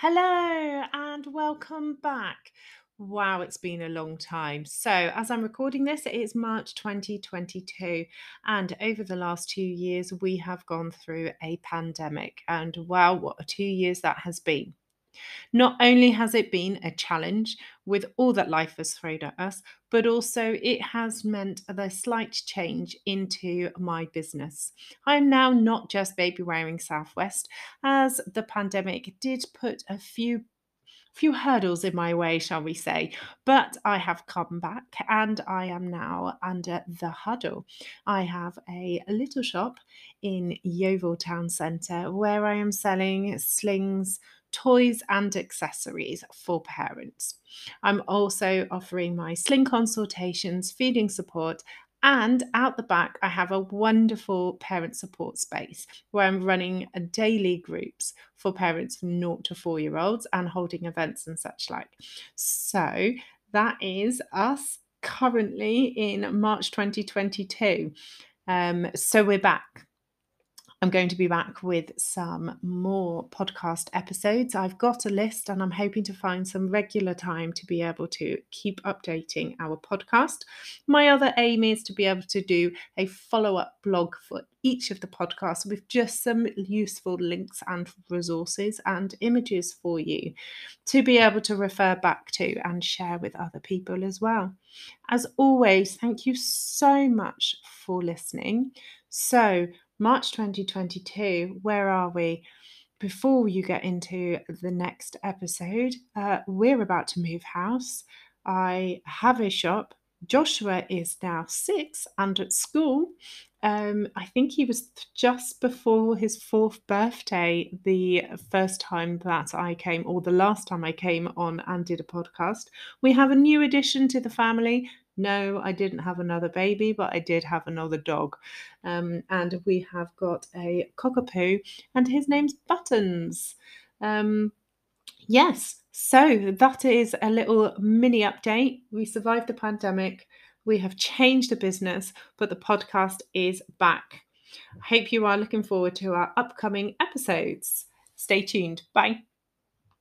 Hello and welcome back. Wow, it's been a long time. So as I'm recording this, it is March 2022, and over the last 2 years we have gone through a pandemic, and wow, what 2 years that has been. Not only has it been a challenge with all that life has thrown at us, but also it has meant a slight change into my business. I am now not just baby wearing Southwest, as the pandemic did put a few hurdles in my way, shall we say, but I have come back and I am now under the huddle. I have a little shop in Yeovil Town Centre where I am selling slings, toys and accessories for parents. I'm also offering my sling consultations, feeding support, and out the back I have a wonderful parent support space where I'm running daily groups for parents from 0 to 4-year-olds and holding events and such like. So that is us currently in March 2022. So we're back. I'm going to be back with some more podcast episodes. I've got a list and I'm hoping to find some regular time to be able to keep updating our podcast. My other aim is to be able to do a follow-up blog for each of the podcasts with just some useful links and resources and images for you to be able to refer back to and share with other people as well. As always, thank you so much for listening. So, March 2022, where are we? Before you get into the next episode, we're about to move house. I have a shop. Joshua is now 6 and at school. I think he was just before his 4th birthday the first time that I came, or the last time I came on and did a podcast. We have a new addition to the family. No, I didn't have another baby, but I did have another dog. And we have got a cockapoo, and his name's Buttons. Yes, so that is a little mini update. We survived the pandemic. We have changed the business, but the podcast is back. I hope you are looking forward to our upcoming episodes. Stay tuned. Bye.